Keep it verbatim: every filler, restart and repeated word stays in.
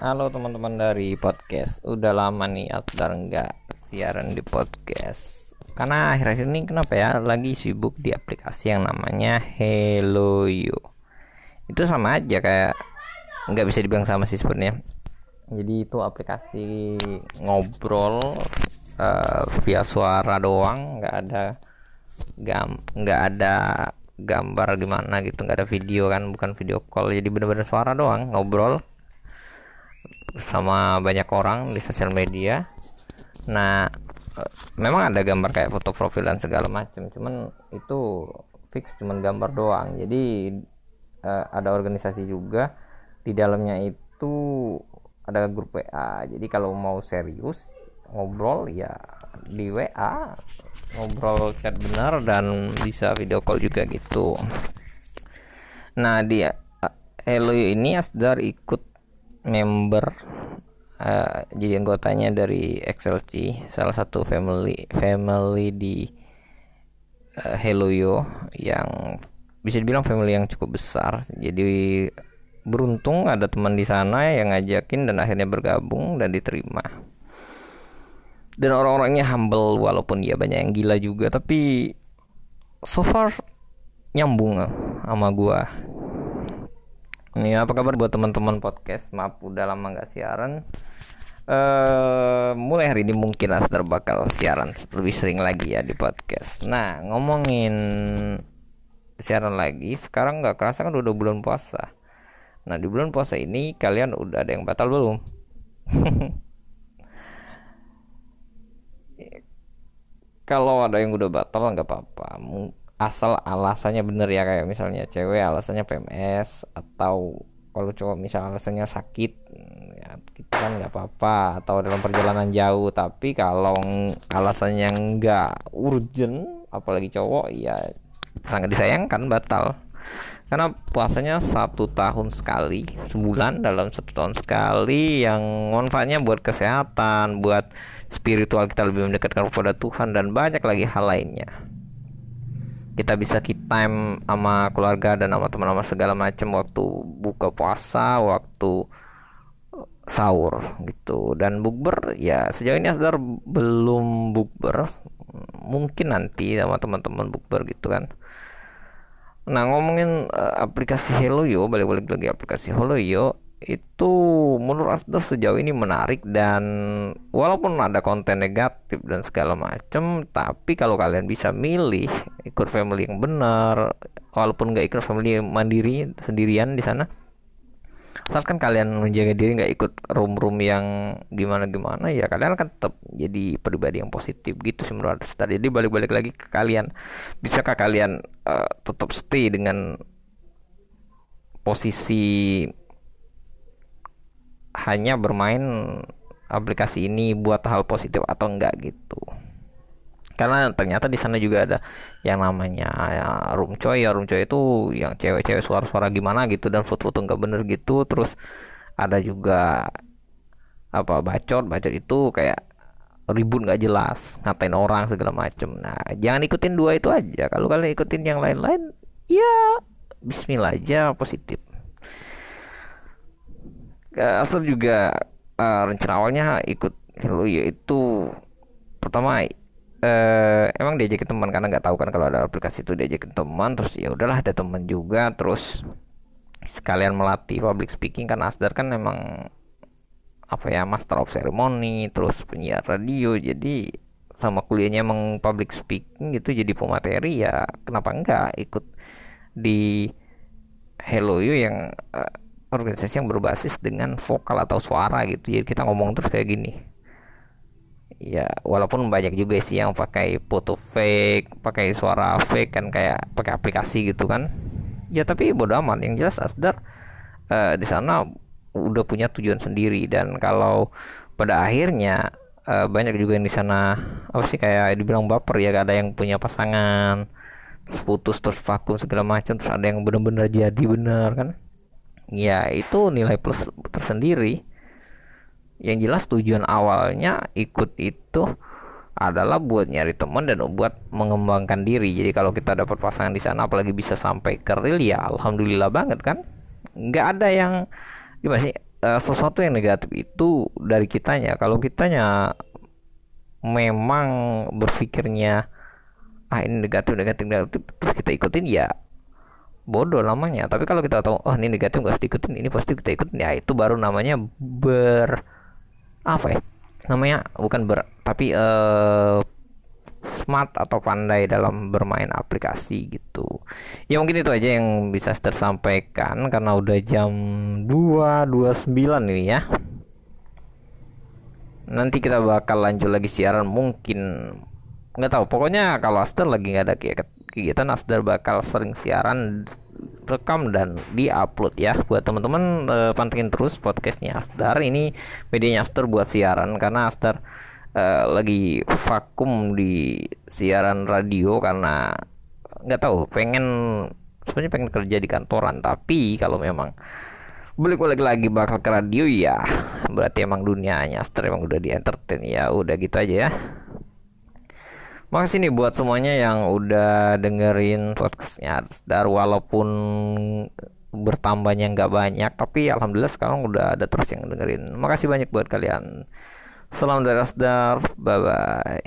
Halo teman-teman dari podcast. Udah lama nih Asdar enggak siaran di podcast. Karena akhir-akhir ini kenapa ya, lagi sibuk di aplikasi yang namanya Hello You. Itu sama aja kayak enggak bisa dibilang sama sih sebenarnya. Jadi itu aplikasi ngobrol uh, via suara doang, enggak ada gam enggak ada gambar gimana gitu, enggak ada video kan, bukan video call. Jadi benar-benar suara doang, ngobrol sama banyak orang di sosial media. Nah, memang ada gambar kayak foto profil dan segala macam, cuman itu fix cuman gambar doang. Jadi eh, ada organisasi juga di dalamnya, itu ada grup W A. Jadi kalau mau serius ngobrol ya di W A, ngobrol chat benar dan bisa video call juga gitu. Nah, di Heluyo ini Asdar ikut member, uh, jadi anggotanya dari X L T, salah satu family family di uh, Heluyo, yang bisa dibilang family yang cukup besar. Jadi beruntung ada teman di sana yang ngajakin dan akhirnya bergabung dan diterima. Dan orang-orangnya humble, walaupun dia banyak yang gila juga, tapi so far nyambung sama gua. Nih, apa kabar buat teman-teman podcast? Maaf udah lama nggak siaran. Uh, mulai hari ini mungkin Asdar bakal siaran lebih sering lagi ya di podcast. Nah, ngomongin siaran lagi, sekarang nggak kerasa kan udah bulan puasa. Nah, di bulan puasa ini kalian udah ada yang batal belum? Kalau ada yang udah batal nggak apa-apa, asal alasannya bener ya. Kayak misalnya cewek alasannya P M S, atau kalau cowok misal alasannya sakit ya, kita kan nggak apa-apa, atau dalam perjalanan jauh. Tapi kalau alasannya nggak urgent, apalagi cowok, ya sangat disayangkan batal. Karena puasanya satu tahun sekali, sebulan dalam satu tahun sekali, yang manfaatnya buat kesehatan, buat spiritual kita lebih mendekatkan kepada Tuhan, dan banyak lagi hal lainnya. Kita bisa keep time sama keluarga dan sama teman-teman segala macam waktu buka puasa, waktu sahur gitu. Dan bukber ya sejauh ini Asdar belum bukber, mungkin nanti sama teman-teman bukber gitu kan. Nah, ngomongin uh, aplikasi Heluyo, balik-balik lagi aplikasi Heluyo itu menurut Asdar sejauh ini menarik, dan walaupun ada konten negatif dan segala macem, tapi kalau kalian bisa milih ikut family yang benar, walaupun nggak ikut family mandiri sendirian di sana, asalkan kalian menjaga diri nggak ikut room-room yang gimana-gimana, ya kalian akan tetap jadi pribadi yang positif gitu sih menurut Asdar. Jadi balik-balik lagi ke kalian, bisakah kalian uh, tetap stay dengan posisi hanya bermain aplikasi ini buat hal positif atau enggak gitu. Karena ternyata di sana juga ada yang namanya ya, room coy. Ya, room coy itu yang cewek-cewek suara-suara gimana gitu, dan foto-foto nggak bener gitu. Terus ada juga apa bacot, bacot itu kayak ribut nggak jelas, ngatain orang segala macem. Nah, jangan ikutin dua itu aja. Kalau kalian ikutin yang lain-lain, ya bismillah aja positif. Asal juga uh, rencana awalnya ikut Heluyo itu pertama Uh, emang diajakin teman, karena nggak tahu kan kalau ada aplikasi itu, diajakin teman. Terus ya udahlah, ada teman juga, terus sekalian melatih public speaking. Kan Asdar kan emang apa ya, master of ceremony, terus penyiar radio, jadi sama kuliahnya emang public speaking gitu, jadi pemateri. Ya kenapa enggak ikut di Heluyo yang uh, organisasi yang berbasis dengan vokal atau suara gitu. Jadi kita ngomong terus kayak gini. Ya walaupun banyak juga sih yang pakai foto fake, pakai suara fake kan, kayak pakai aplikasi gitu kan. Ya tapi bodo amat, yang jelas Asdar uh, di sana udah punya tujuan sendiri. Dan kalau pada akhirnya uh, banyak juga yang di sana apa sih kayak dibilang baper ya, ada yang punya pasangan terus putus, terus vakum segala macam, terus ada yang benar-benar jadi benar kan. Ya itu nilai plus tersendiri. Yang jelas tujuan awalnya ikut itu adalah buat nyari teman dan buat mengembangkan diri. Jadi kalau kita dapat pasangan di sana, apalagi bisa sampai ke real, ya alhamdulillah banget kan. Nggak ada yang gimana sih, uh, sesuatu yang negatif itu dari kitanya. Kalau kitanya memang berpikirnya ah ini negatif negatif negatif terus kita ikutin, ya bodoh lamanya. Tapi kalau kita tahu oh ini negatif nggak harus diikutin, ini positif kita ikutin, ya itu baru namanya ber apa ya namanya bukan ber tapi uh, smart atau pandai dalam bermain aplikasi gitu. Ya mungkin itu aja yang bisa tersampaikan karena udah jam dua dua puluh sembilan ini ya. Nanti kita bakal lanjut lagi siaran mungkin, nggak tahu, pokoknya kalau Asdar lagi nggak ada kegiatan, Asdar bakal sering siaran, rekam dan diupload ya. Buat teman-teman eh, pantengin terus podcastnya Asdar, ini medianya Asdar buat siaran karena Asdar Uh, lagi vakum di siaran radio karena nggak tahu, pengen sebenarnya pengen kerja di kantoran, tapi kalau memang balik-balik lagi bakal ke radio ya berarti emang dunianya Asdar emang udah di entertain. Ya udah gitu aja ya, makasih nih buat semuanya yang udah dengerin podcastnya Asdar, walaupun bertambahnya nggak banyak tapi alhamdulillah sekarang udah ada terus yang dengerin. Makasih banyak buat kalian. Salam dari Asdar, bye-bye.